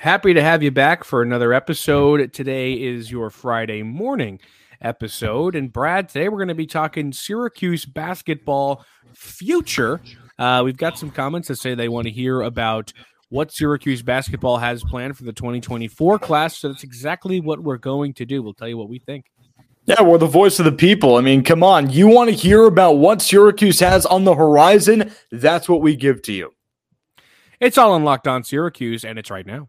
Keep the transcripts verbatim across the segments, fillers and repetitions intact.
Happy to have you back for another episode. Today is your Friday morning episode. And Brad, today we're going to be talking Syracuse basketball future. Uh, we've got some comments that say they want to hear about what Syracuse basketball has planned for the twenty twenty-four class. So that's exactly what we're going to do. We'll tell you what we think. Yeah, we're the voice of the people. I mean, come on. You want to hear about what Syracuse has on the horizon? That's what we give to you. It's all on Locked On Syracuse, and it's right now.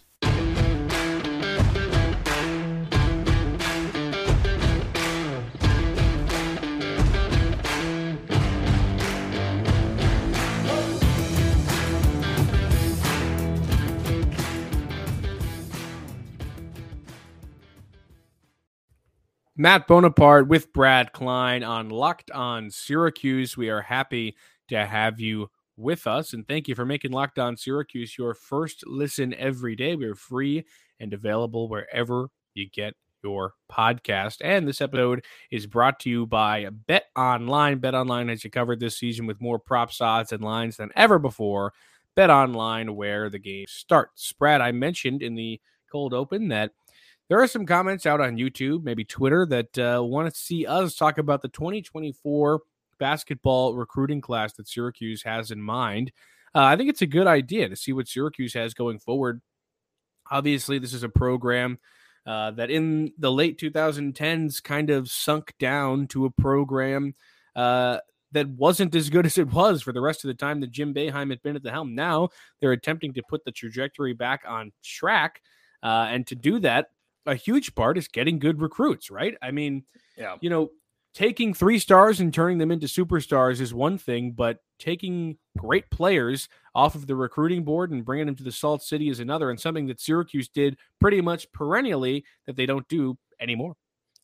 Matt Bonaparte with Brad Klein on Locked On Syracuse. We are happy to have you with us, and thank you for making Locked On Syracuse your first listen every day. We are free and available wherever you get your podcast. And this episode is brought to you by Bet Online. Bet Online has you covered this season with more props, odds, and lines than ever before. Bet Online, where the game starts. Brad, I mentioned in the cold open that there are some comments out on YouTube, maybe Twitter, that uh, want to see us talk about the twenty twenty-four basketball recruiting class that Syracuse has in mind. Uh, I think it's a good idea to see what Syracuse has going forward. Obviously, this is a program uh, that in the late twenty tens kind of sunk down to a program uh, that wasn't as good as it was for the rest of the time that Jim Boeheim had been at the helm. Now they're attempting to put the trajectory back on track, uh, and to do that, a huge part is getting good recruits, right? I mean, yeah. you know, taking three stars and turning them into superstars is one thing, but taking great players off of the recruiting board and bringing them to the Salt City is another, and something that Syracuse did pretty much perennially that they don't do anymore.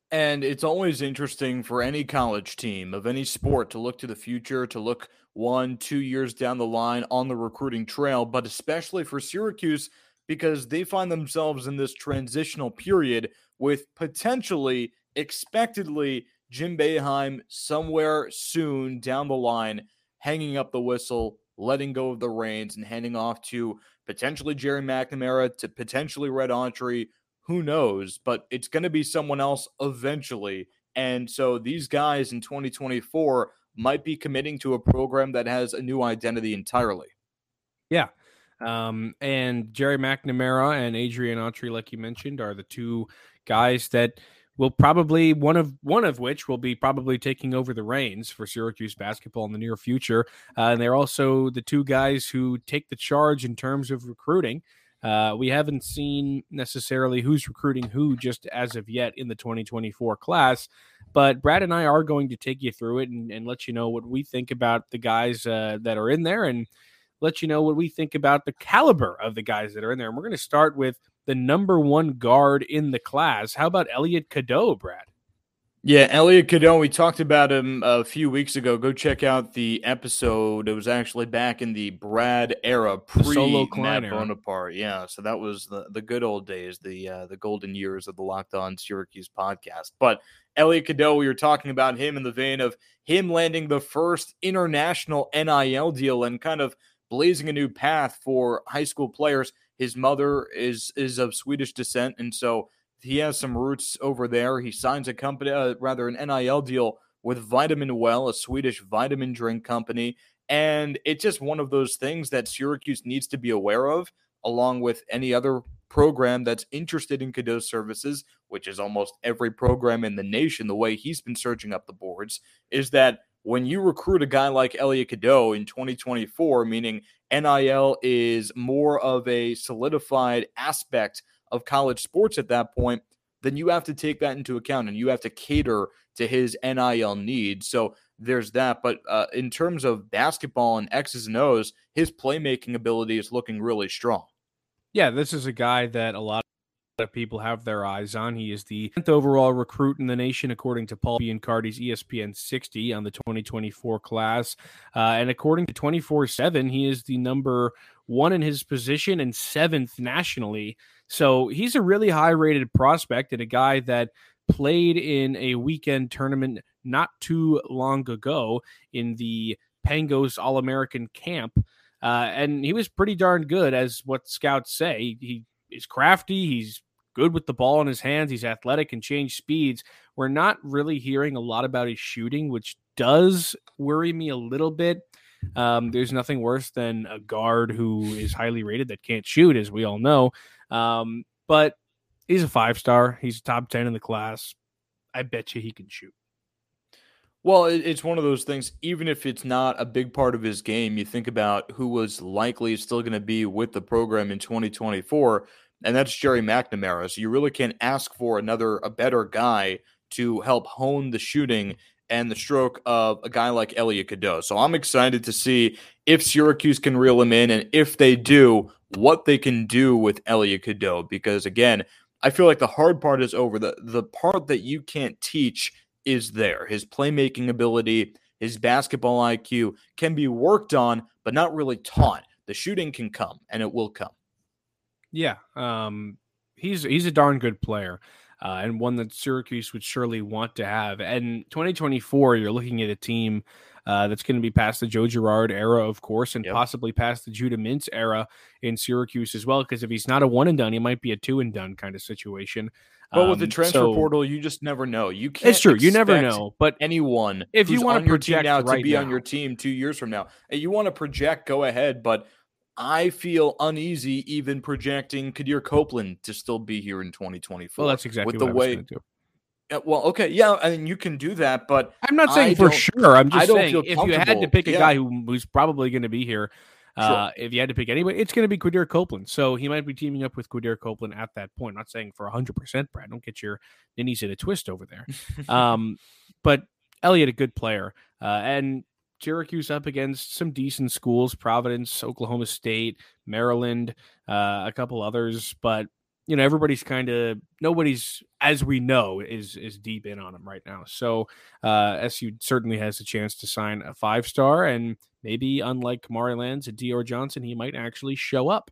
And it's always interesting for any college team of any sport to look to the future, to look one, two years down the line on the recruiting trail, but especially for Syracuse, because they find themselves in this transitional period with potentially, expectedly, Jim Boeheim somewhere soon down the line, hanging up the whistle, letting go of the reins, and handing off to potentially Jerry McNamara, to potentially Red Autry, who knows, but it's going to be someone else eventually. And so these guys in twenty twenty-four might be committing to a program that has a new identity entirely. Yeah. Um, and Jerry McNamara and Adrian Autry, like you mentioned, are the two guys that will probably, one of one of which will be probably taking over the reins for Syracuse basketball in the near future. Uh, and they're also the two guys who take the charge in terms of recruiting. Uh, we haven't seen necessarily who's recruiting who just as of yet in the twenty twenty-four class, but Brad and I are going to take you through it and, and let you know what we think about the guys uh, that are in there, and let you know what we think about the caliber of the guys that are in there. And we're going to start with the number one guard in the class. How about Elliot Cadeau, Brad? Yeah, Elliot Cadeau, we talked about him a few weeks ago. Go check out the episode. It was actually back in the Brad era, pre-Matt Bonaparte. Yeah, so that was the, the good old days, the uh, the golden years of the Locked On Syracuse podcast. But Elliot Cadeau, we were talking about him in the vein of him landing the first international N I L deal and kind of blazing a new path for high school players. His mother is is of Swedish descent, and so he has some roots over there. He signs a company, uh, rather an N I L deal with Vitamin Well, a Swedish vitamin drink company, and it's just one of those things that Syracuse needs to be aware of, along with any other program that's interested in Cadeau's services, which is almost every program in the nation, the way he's been searching up the boards, is that when you recruit a guy like Elliot Cadeau in twenty twenty-four, meaning N I L is more of a solidified aspect of college sports at that point, then you have to take that into account and you have to cater to his N I L needs. So there's that. But uh, in terms of basketball and X's and O's, his playmaking ability is looking really strong. Yeah, this is a guy that a lot of people have their eyes on. He is the tenth overall recruit in the nation, according to Paul Biancardi's E S P N sixty on the twenty twenty-four class. Uh, and according to twenty-four seven, he is the number one in his position and seventh nationally. So he's a really high-rated prospect and a guy that played in a weekend tournament not too long ago in the Pangos All-American Camp. Uh, and he was pretty darn good, as what scouts say. He, he is crafty. He's good with the ball in his hands. He's athletic and change speeds. We're not really hearing a lot about his shooting, which does worry me a little bit. Um, there's nothing worse than a guard who is highly rated that can't shoot, as we all know. Um, but he's a five-star. He's a top ten in the class. I bet you he can shoot. Well, it's one of those things, even if it's not a big part of his game, you think about who was likely still going to be with the program in twenty twenty-four, and that's Jerry McNamara. So you really can't ask for another, a better guy to help hone the shooting and the stroke of a guy like Elliot Cadeau. So I'm excited to see if Syracuse can reel him in, and if they do, what they can do with Elliot Cadeau. Because again, I feel like the hard part is over. The, the part that you can't teach is there. His playmaking ability, his basketball I Q can be worked on, but not really taught. The shooting can come, and it will come. Yeah, um, he's he's a darn good player, uh, and one that Syracuse would surely want to have. And twenty twenty-four, you're looking at a team uh, that's going to be past the Joe Girard era, of course, and yep. possibly past the Judah Mintz era in Syracuse as well, because if he's not a one-and-done, he might be a two-and-done kind of situation. But with the transfer um, so, portal, you just never know. You can't. It's true. You never know. But anyone, if you want to project now right to be now. on your team two years from now, and you want to project, go ahead. But I feel uneasy even projecting Qadir Copeland to still be here in twenty twenty-four. Well, that's exactly with what the I was way. Gonna do. Yeah, well, okay, yeah, I mean, you can do that, but I'm not saying I for sure. I'm just I don't saying feel if you had to pick a yeah. guy who, who's probably going to be here. Uh, sure. If you had to pick anybody, it's going to be Qadir Copeland. So he might be teaming up with Qadir Copeland at that point. I'm not saying for one hundred percent, Brad. Don't get your ninnies in a twist over there. um, but Elliot, a good player. Uh, and Syracuse up against some decent schools, Providence, Oklahoma State, Maryland, uh, a couple others. But, you know, everybody's kind of – nobody's, as we know, is is deep in on him right now. So uh, S U certainly has a chance to sign a five-star and – maybe unlike Mari Lands and Dior Johnson, he might actually show up.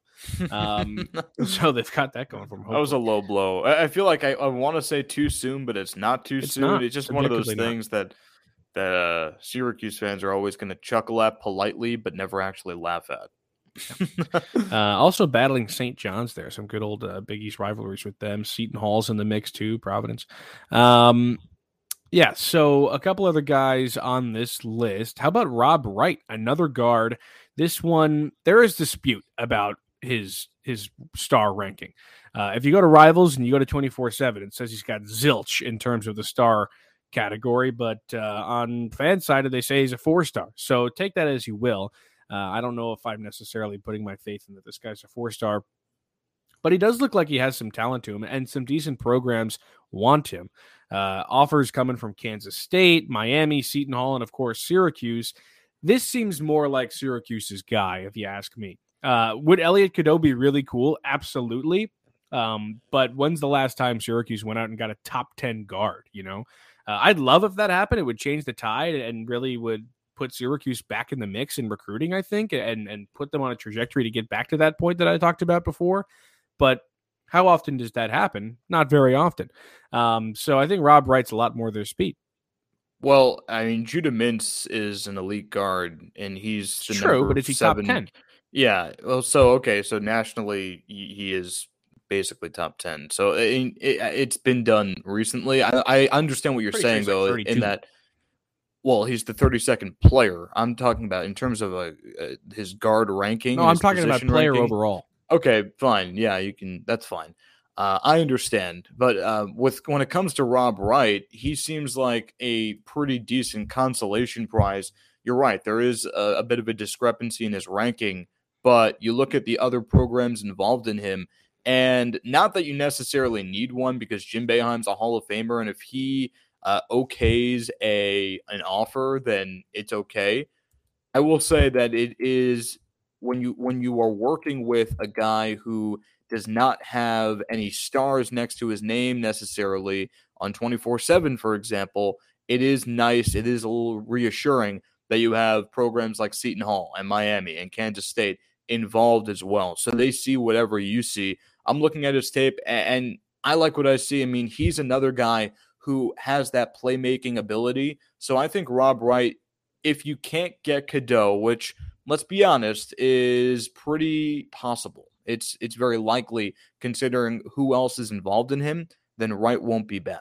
Um, so they've got that going for him. Hopefully. That was a low blow. I, I feel like I, I want to say too soon, but it's not too it's soon. Not. It's just one of those things not. that that uh, Syracuse fans are always going to chuckle at politely, but never actually laugh at. uh, also battling Saint John's there. Some good old uh, Big East rivalries with them. Seton Hall's in the mix too, Providence. Um Yeah, so a couple other guys on this list. How about Rob Wright, another guard? This one, there is dispute about his his star ranking. Uh, if you go to Rivals and you go to twenty-four seven, it says he's got zilch in terms of the star category, but uh, on fan side, they say he's a four-star. So take that as you will. Uh, I don't know if I'm necessarily putting my faith in that this guy's a four-star, but he does look like he has some talent to him, and some decent programs want him. Uh, offers coming from Kansas State, Miami, Seton Hall, and of course Syracuse. This seems more like Syracuse's guy, if you ask me. Uh, would Elliot Cadeau be really cool? Absolutely. Um, but when's the last time Syracuse went out and got a top ten guard? You know, uh, I'd love if that happened. It would change the tide and really would put Syracuse back in the mix in recruiting, I think, and and put them on a trajectory to get back to that point that I talked about before. But how often does that happen? Not very often. Um, so I think Rob Wright's a lot more their speed. Well, I mean, Judah Mintz is an elite guard, and he's the true, but is he seven. top ten? Yeah. Well, so okay, so nationally, he is basically top ten. So it, it, it's been done recently. I, I understand what you're Pretty saying, sure though, like in that. Well, he's the thirty-second player. I'm talking about in terms of a, a, his guard ranking. No, I'm talking about player ranking. Overall. Okay, fine. Yeah, you can. That's fine. Uh, I understand. But uh, with when it comes to Rob Wright, he seems like a pretty decent consolation prize. You're right. There is a, a bit of a discrepancy in his ranking, but you look at the other programs involved in him, and not that you necessarily need one because Jim Boeheim's a Hall of Famer, and if he uh, okays a an offer, then it's okay. I will say that it is... When you when you are working with a guy who does not have any stars next to his name necessarily on twenty-four seven, for example, it is nice. It is a little reassuring that you have programs like Seton Hall and Miami and Kansas State involved as well. So they see whatever you see. I'm looking at his tape, and I like what I see. I mean, he's another guy who has that playmaking ability. So I think Rob Wright, if you can't get Cadeau, which, let's be honest, is pretty possible. It's it's very likely, considering who else is involved in him, then Wright won't be bad.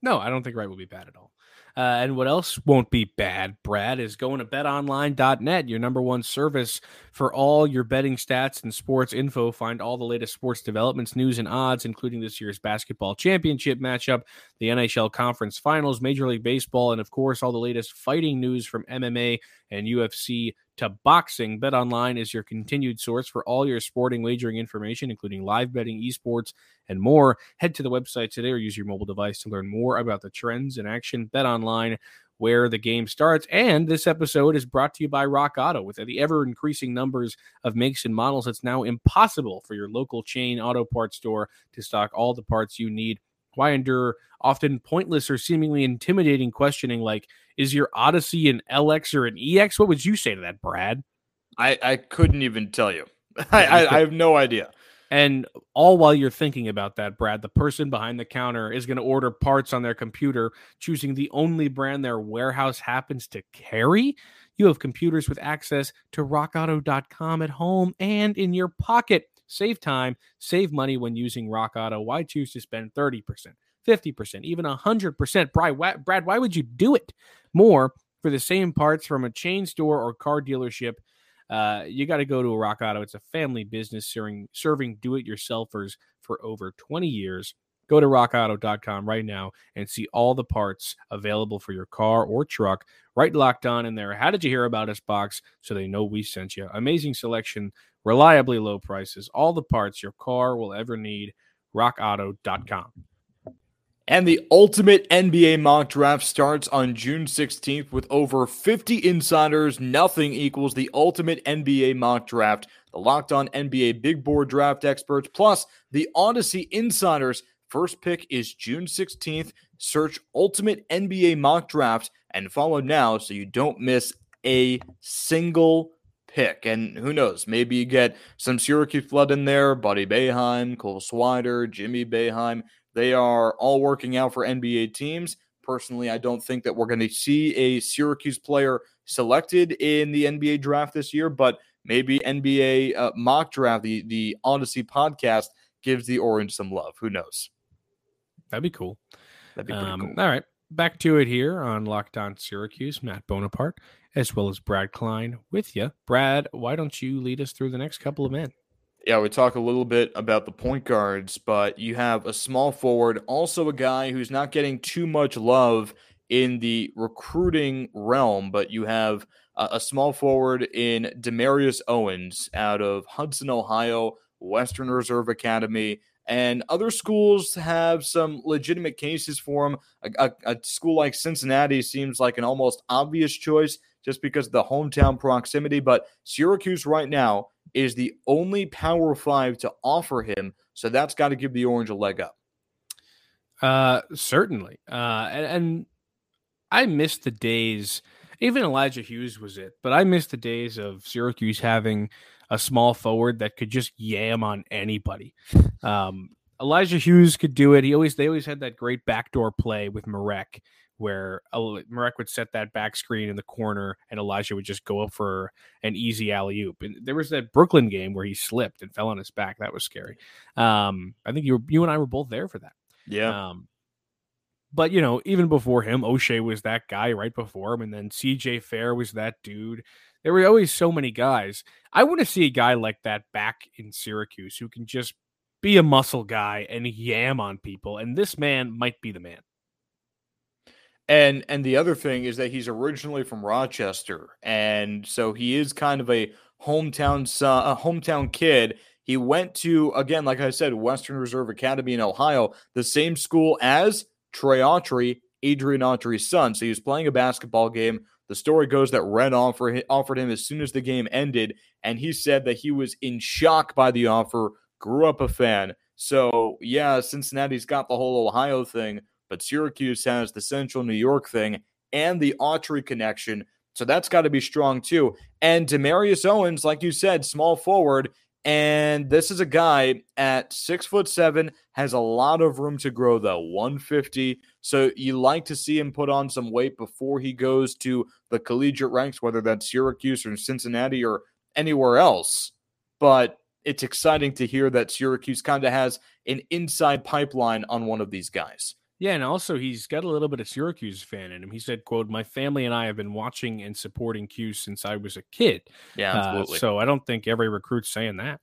No, I don't think Wright will be bad at all. Uh, and what else won't be bad, Brad, is going to bet online dot net, your number one service for all your betting stats and sports info. Find all the latest sports developments, news, and odds, including this year's basketball championship matchup, the N H L Conference Finals, Major League Baseball, and, of course, all the latest fighting news from M M A and U F C to boxing. BetOnline is your continued source for all your sporting wagering information, including live betting, esports, and more. Head to the website today or use your mobile device to learn more about the trends in action. BetOnline, where the game starts. And this episode is brought to you by Rock Auto. With the ever-increasing numbers of makes and models, it's now impossible for your local chain auto parts store to stock all the parts you need. Why endure often pointless or seemingly intimidating questioning like, is your Odyssey an L X or an E X? What would you say to that, Brad? I, I couldn't even tell you. I, I, I have no idea. And all while you're thinking about that, Brad, the person behind the counter is going to order parts on their computer, choosing the only brand their warehouse happens to carry. You have computers with access to rock auto dot com at home and in your pocket. Save time, save money when using Rock Auto. Why choose to spend thirty percent, fifty percent, even one hundred percent? Brad, why, Brad, why would you do it more for the same parts from a chain store or car dealership? Uh, you got to go to a Rock Auto. It's a family business serving, serving do-it-yourselfers for over twenty years. Go to rock auto dot com right now and see all the parts available for your car or truck. Right locked on in there. How did you hear about us box? So they know we sent you. Amazing selection, reliably low prices, all the parts your car will ever need. rock auto dot com. And the ultimate N B A mock draft starts on June sixteenth with over fifty insiders. Nothing equals the ultimate N B A mock draft. The Locked On N B A Big Board draft experts plus the Odyssey insiders. First pick is June sixteenth. Search ultimate N B A mock draft and follow now so you don't miss a single pick. And who knows, maybe you get some Syracuse flood in there, Buddy Boeheim, Cole Swider, Jimmy Boeheim. They are all working out for N B A teams. Personally, I don't think that we're going to see a Syracuse player selected in the N B A draft this year, but maybe N B A uh, mock draft, the, the Odyssey podcast, gives the Orange some love. Who knows? That'd be cool. That'd be pretty um, cool. All right. Back to it here on Locked On Syracuse. Matt Bonaparte, as well as Brad Klein with you. Brad, why don't you lead us through the next couple of men? Yeah, we talk a little bit about the point guards, but you have a small forward, also a guy who's not getting too much love in the recruiting realm, but you have a, a small forward in Demarius Owens out of Hudson, Ohio, Western Reserve Academy, and other schools have some legitimate cases for him. A, a, a school like Cincinnati seems like an almost obvious choice just because of the hometown proximity, but Syracuse right now is the only Power Five to offer him, so that's got to give the Orange a leg up. Uh, certainly. Uh, and, and I miss the days, even Elijah Hughes was it, but I miss the days of Syracuse having a small forward that could just yam on anybody. Um, Elijah Hughes could do it. He always, they always had that great backdoor play with Marek, where Marek would set that back screen in the corner and Elijah would just go up for an easy alley-oop. And there was that Brooklyn game where he slipped and fell on his back. That was scary. Um, I think you were, you and I were both there for that. Yeah. Um, but, you know, even before him, O'Shea was that guy right before him. And then C J. Fair was that dude. There were always so many guys. I want to see a guy like that back in Syracuse who can just be a muscle guy and yam on people. And this man might be the man. And and the other thing is that he's originally from Rochester, and so he is kind of a hometown son, a hometown kid. He went to, again, like I said, Western Reserve Academy in Ohio, the same school as Trey Autry, Adrian Autry's son. So he was playing a basketball game. The story goes that Red offer, offered him as soon as the game ended, and he said that he was in shock by the offer, grew up a fan. So, yeah, Cincinnati's got the whole Ohio thing, but Syracuse has the Central New York thing and the Autry connection. So that's got to be strong too. And Demarius Owens, like you said, small forward. And this is a guy at six foot seven, has a lot of room to grow though, one fifty. So you like to see him put on some weight before he goes to the collegiate ranks, whether that's Syracuse or Cincinnati or anywhere else. But it's exciting to hear that Syracuse kind of has an inside pipeline on one of these guys. Yeah, and also he's got a little bit of Syracuse fan in him. He said, quote, "My family and I have been watching and supporting Q since I was a kid." Yeah, absolutely. Uh, so I don't think every recruit's saying that.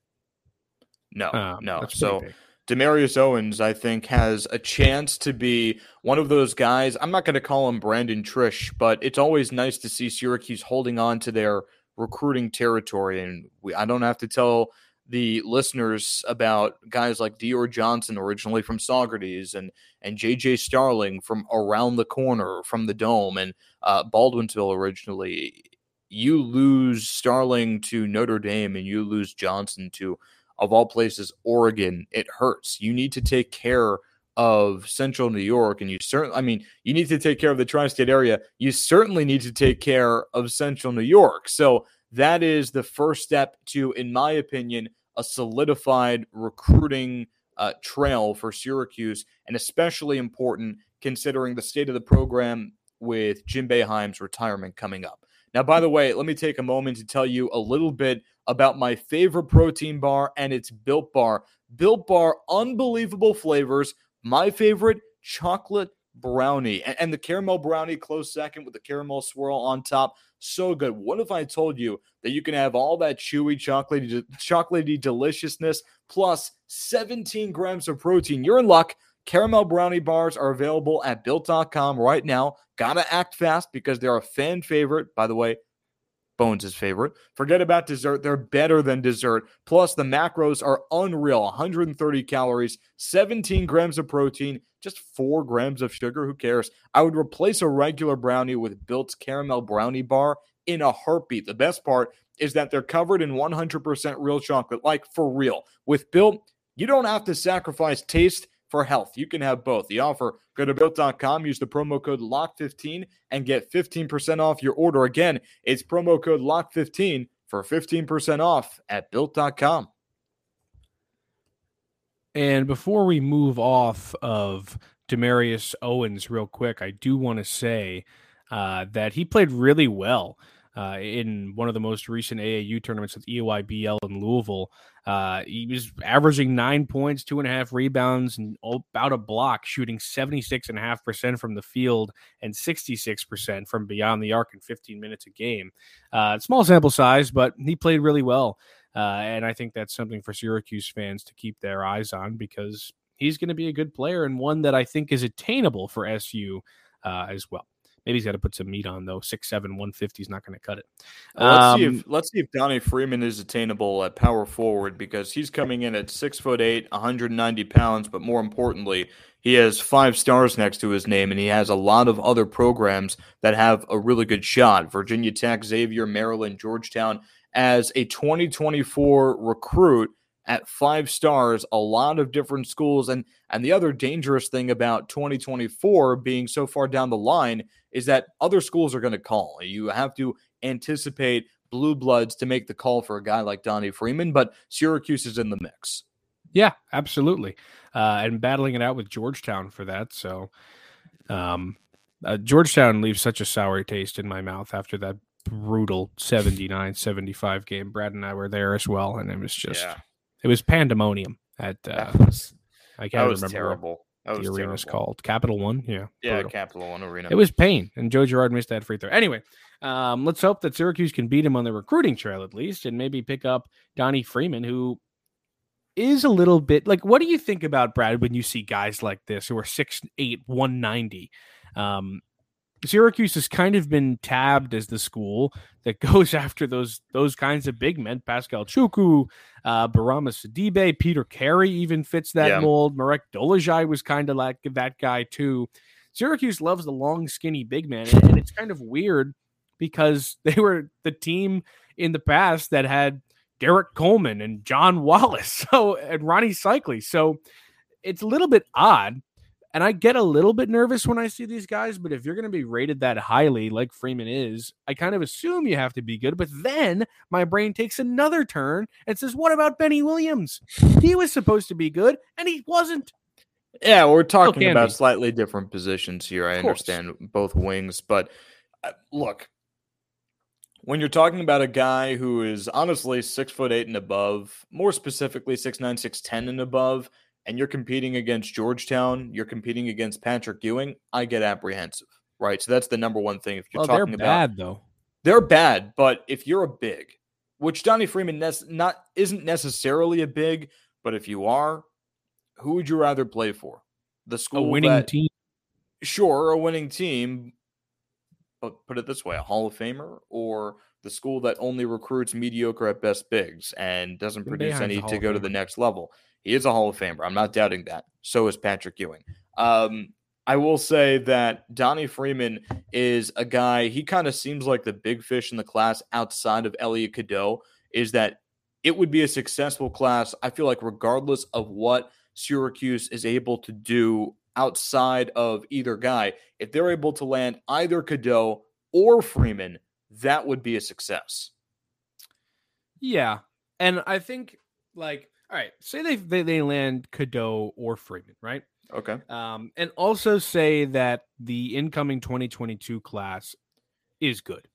No, um, no. So Demarius Owens, I think, has a chance to be one of those guys. I'm not going to call him Brandon Trish, but it's always nice to see Syracuse holding on to their recruiting territory. And we, I don't have to tell the listeners about guys like Dior Johnson, originally from Socrates, and and J J Starling from around the corner from the Dome, and uh, Baldwinsville originally. You lose Starling to Notre Dame, and you lose Johnson to, of all places, Oregon. It hurts. You need to take care of Central New York, and you certainly, I mean, you need to take care of the tri-state area. You certainly need to take care of Central New York. So that is the first step to, in my opinion, a solidified recruiting uh, trail for Syracuse, and especially important considering the state of the program with Jim Boeheim's retirement coming up. Now, by the way, let me take a moment to tell you a little bit about my favorite protein bar, and it's Built Bar. Built Bar, unbelievable flavors. My favorite, chocolate brownie, and, and the caramel brownie close second with the caramel swirl on top. So good. What if I told you that you can have all that chewy, chocolatey, chocolatey deliciousness plus seventeen grams of protein? You're in luck. Caramel brownie bars are available at built dot com right now. Gotta act fast because they're a fan favorite. By the way, Bones' favorite. Forget about dessert. They're better than dessert. Plus, the macros are unreal. one hundred thirty calories, seventeen grams of protein, just four grams of sugar. Who cares? I would replace a regular brownie with Built's Caramel Brownie Bar in a heartbeat. The best part is that they're covered in one hundred percent real chocolate, like for real. With Built, you don't have to sacrifice taste for health. You can have both. The offer, go to built dot com, use the promo code lock fifteen and get fifteen percent off your order. Again, it's promo code lock fifteen for fifteen percent off at built dot com. And before we move off of Demarius Owens real quick, I do want to say uh, that he played really well Uh, in one of the most recent A A U tournaments with E Y B L in Louisville. Uh, he was averaging nine points, two and a half rebounds, and about a block, shooting seventy-six point five percent from the field and sixty-six percent from beyond the arc in fifteen minutes a game. Uh, small sample size, but he played really well. Uh, and I think that's something for Syracuse fans to keep their eyes on, because he's going to be a good player and one that I think is attainable for S U uh, as well. Maybe he's got to put some meat on, though. six seven, one fifty is not going to cut it. Um, let's, see if, let's see if Donnie Freeman is attainable at power forward, because he's coming in at six foot eight, one hundred ninety pounds, but more importantly, he has five stars next to his name, and he has a lot of other programs that have a really good shot. Virginia Tech, Xavier, Maryland, Georgetown. As a twenty twenty-four recruit at five stars, a lot of different schools. And, and the other dangerous thing about twenty twenty-four being so far down the line is that other schools are going to call. You have to anticipate blue bloods to make the call for a guy like Donnie Freeman, but Syracuse is in the mix. Yeah, absolutely. Uh, and battling it out with Georgetown for that. So um, uh, Georgetown leaves such a sour taste in my mouth after that brutal seventy-nine seventy-five game. Brad and I were there as well, and it was just, yeah. It was pandemonium at, uh, that was, I can't that was remember. Terrible. That the arena is called Capital One. Yeah. Yeah. Brutal. Capital One Arena. It was pain. And Joe Girard missed that free throw. Anyway, um, let's hope that Syracuse can beat him on the recruiting trail at least, and maybe pick up Donnie Freeman, who is a little bit like, what do you think about, Brad, when you see guys like this who are six eight, one ninety? Um, Syracuse has kind of been tabbed as the school that goes after those those kinds of big men. Pascal Chukwu, uh, Barama Sidibe, Peter Carey even fits that yeah. mold. Marek Dolajai was kind of like that guy too. Syracuse loves the long, skinny big man, and, and it's kind of weird because they were the team in the past that had Derek Coleman and John Wallace, so and Ronnie Cyclie. So it's a little bit odd. And I get a little bit nervous when I see these guys, but if you're going to be rated that highly, like Freeman is, I kind of assume you have to be good. But then my brain takes another turn and says, what about Benny Williams? He was supposed to be good, and he wasn't. Yeah, we're talking about be. slightly different positions here. I of understand course. both wings, but look, when you're talking about a guy who is honestly six foot eight and above, more specifically six nine, six ten and above, and you're competing against Georgetown, you're competing against Patrick Ewing, I get apprehensive, right? So that's the number one thing. If you're well, talking they're about, bad though, they're bad. But if you're a big, which Donnie Freeman ne- not isn't necessarily a big, but if you are, who would you rather play for? The school, a winning that, team, sure, a winning team. But put it this way: a Hall of Famer or the school that only recruits mediocre at best bigs and doesn't Jim produce Boeheim's any to go to the next level. He is a Hall of Famer. I'm not doubting that. So is Patrick Ewing. Um, I will say that Donnie Freeman is a guy, he kind of seems like the big fish in the class outside of Elliot Cadeau, is that it would be a successful class, I feel like, regardless of what Syracuse is able to do outside of either guy. If they're able to land either Cadeau or Freeman, that would be a success. Yeah. And I think, like, all right, say they, they they land Cadeau or Freeman, right? Okay. Um, and also say that the incoming twenty twenty-two class is good.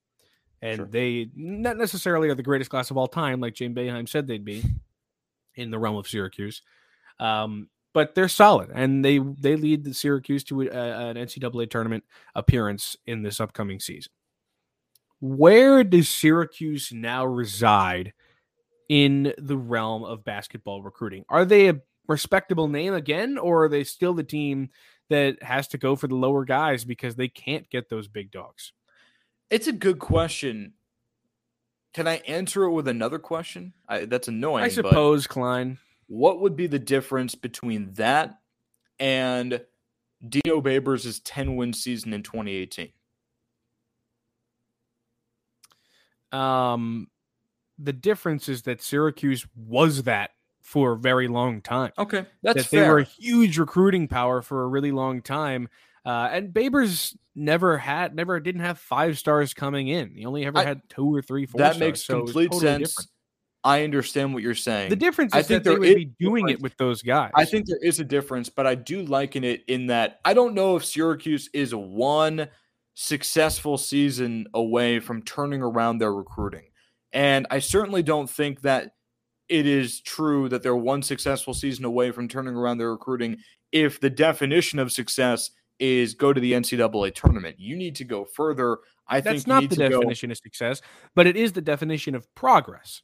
And sure. they not necessarily are the greatest class of all time, like Jim Boeheim said they'd be in the realm of Syracuse. Um, but they're solid, and they, they lead the Syracuse to a, a, an N C double A tournament appearance in this upcoming season. Where does Syracuse now reside in the realm of basketball recruiting? Are they a respectable name again, or are they still the team that has to go for the lower guys because they can't get those big dogs? It's a good question. Can I answer it with another question? I, that's annoying. I suppose, but Klein. What would be the difference between that and Dino Babers' ten-win season in twenty eighteen? Um... The difference is that Syracuse was that for a very long time. Okay, that's that fair. They were a huge recruiting power for a really long time, uh, and Babers never had, never didn't have five stars coming in. He only ever I, had two or three four that stars. That makes so complete totally sense. Different. I understand what you're saying. The difference is I think that they would be doing it with those guys. I think there is a difference, but I do liken it in that I don't know if Syracuse is one successful season away from turning around their recruiting. And I certainly don't think that it is true that they're one successful season away from turning around their recruiting if the definition of success is go to the N C double A tournament. You need to go further. I That's think That's not you need the to definition go... of success, but it is the definition of progress.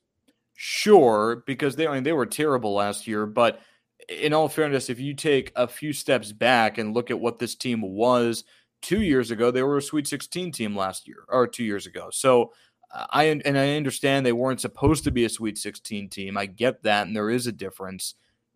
Sure, because they I mean, they were terrible last year. But in all fairness, if you take a few steps back and look at what this team was two years ago, they were a Sweet sixteen team last year, or two years ago. So I and I understand they weren't supposed to be a Sweet sixteen team. I get that, and there is a difference.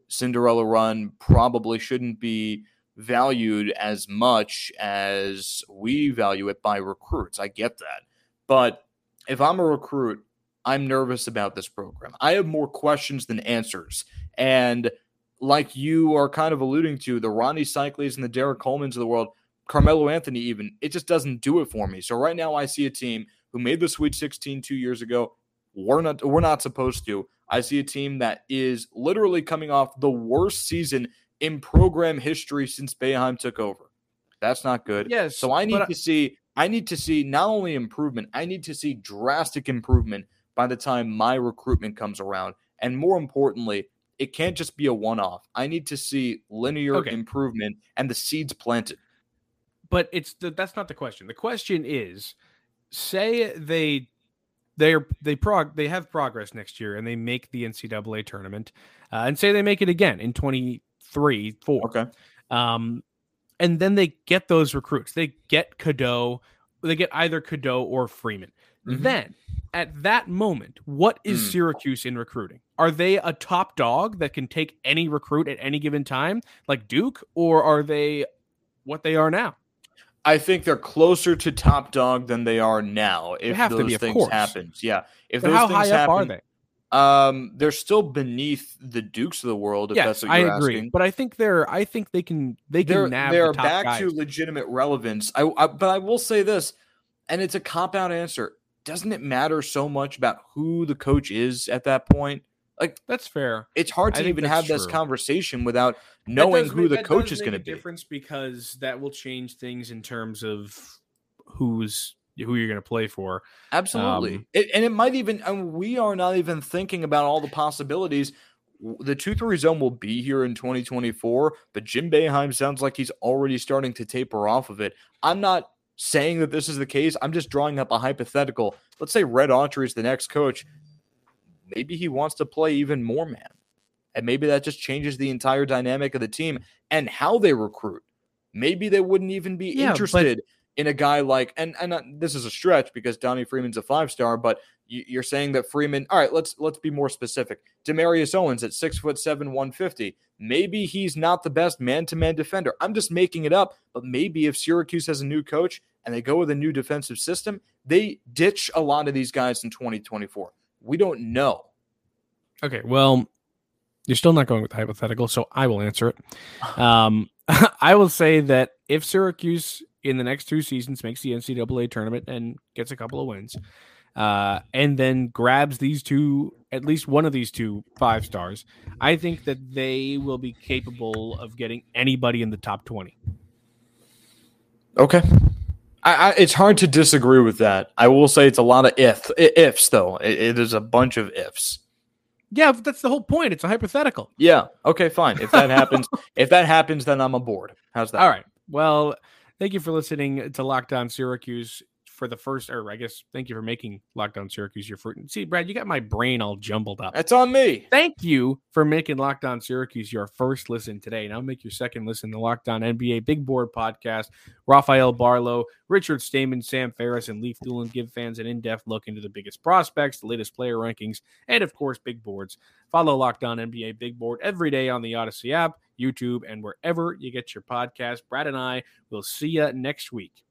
Cinderella run probably shouldn't be valued as much as we value it by recruits. I get that. But if I'm a recruit, I'm nervous about this program. I have more questions than answers. And like you are kind of alluding to, the Ronnie Cyclies and the Derek Colemans of the world, Carmelo Anthony even, it just doesn't do it for me. So right now I see a team who made the Sweet sixteen two years ago. We're not, we're not supposed to. I see a team that is literally coming off the worst season in program history since Boeheim took over. That's not good. Yes, so I need to I, see I need to see not only improvement, I need to see drastic improvement by the time my recruitment comes around. And more importantly, it can't just be a one-off. I need to see linear okay. improvement and the seeds planted. But it's the, that's not the question. The question is, say they they they prog they have progress next year and they make the N C double A tournament, uh, and say they make it again in twenty-three four. Okay, um, and then they get those recruits. They get Cadeau. They get either Cadeau or Freeman. Mm-hmm. Then at that moment, what is mm. Syracuse in recruiting? Are they a top dog that can take any recruit at any given time, like Duke, or are they what they are now? I think they're closer to top dog than they are now. If those things happen, yeah. If those things happen, how high up are they? Um, they're still beneath the Dukes of the world. If yes, that's what you're I agree. Asking. But I think they're. I think they can. They can. They're, nab they're the top back guys. To legitimate relevance. I, I. But I will say this, and it's a compound answer. Doesn't it matter so much about who the coach is at that point? Like that's fair. It's hard to even have true. this conversation without knowing who make, the coach is going to be. Difference because that will change things in terms of who's who you're going to play for. Absolutely, um, it, and it might even. And we are not even thinking about all the possibilities. The two three zone will be here in twenty twenty-four, but Jim Boeheim sounds like he's already starting to taper off of it. I'm not saying that this is the case. I'm just drawing up a hypothetical. Let's say Red Autry is the next coach. Maybe he wants to play even more man. And maybe that just changes the entire dynamic of the team and how they recruit. Maybe they wouldn't even be yeah, interested but... in a guy like, and and uh, this is a stretch because Donnie Freeman's a five-star, but you, you're saying that Freeman, all right, let's, let's be more specific. Demarius Owens at six foot seven, one fifty. Maybe he's not the best man-to-man defender. I'm just making it up, but maybe if Syracuse has a new coach and they go with a new defensive system, they ditch a lot of these guys in twenty twenty-four. We don't know. Okay, well, you're still not going with the hypothetical, so I will answer it. Um, I will say that if Syracuse in the next two seasons makes the N C double A tournament and gets a couple of wins, uh, and then grabs these two, at least one of these two five stars, I think that they will be capable of getting anybody in the top twenty. Okay. I, I, it's hard to disagree with that. I will say it's a lot of if, ifs, though. It, it is a bunch of ifs. Yeah, that's the whole point. It's a hypothetical. Yeah. Okay, fine. If that happens, if that happens, then I'm aboard. How's that? All right. Well, thank you for listening to Locked On Syracuse for the first, or I guess thank you for making Locked On Syracuse your first. See, Brad, you got my brain all jumbled up. That's on me. Thank you for making Locked On Syracuse your first listen today. Now make your second listen to Locked On N B A Big Board Podcast. Rafael Barlow, Richard Stamen, Sam Ferris, and Leif Doolin give fans an in-depth look into the biggest prospects, the latest player rankings, and, of course, big boards. Follow Locked On N B A Big Board every day on the Odyssey app, YouTube, and wherever you get your podcast. Brad and I will see you next week.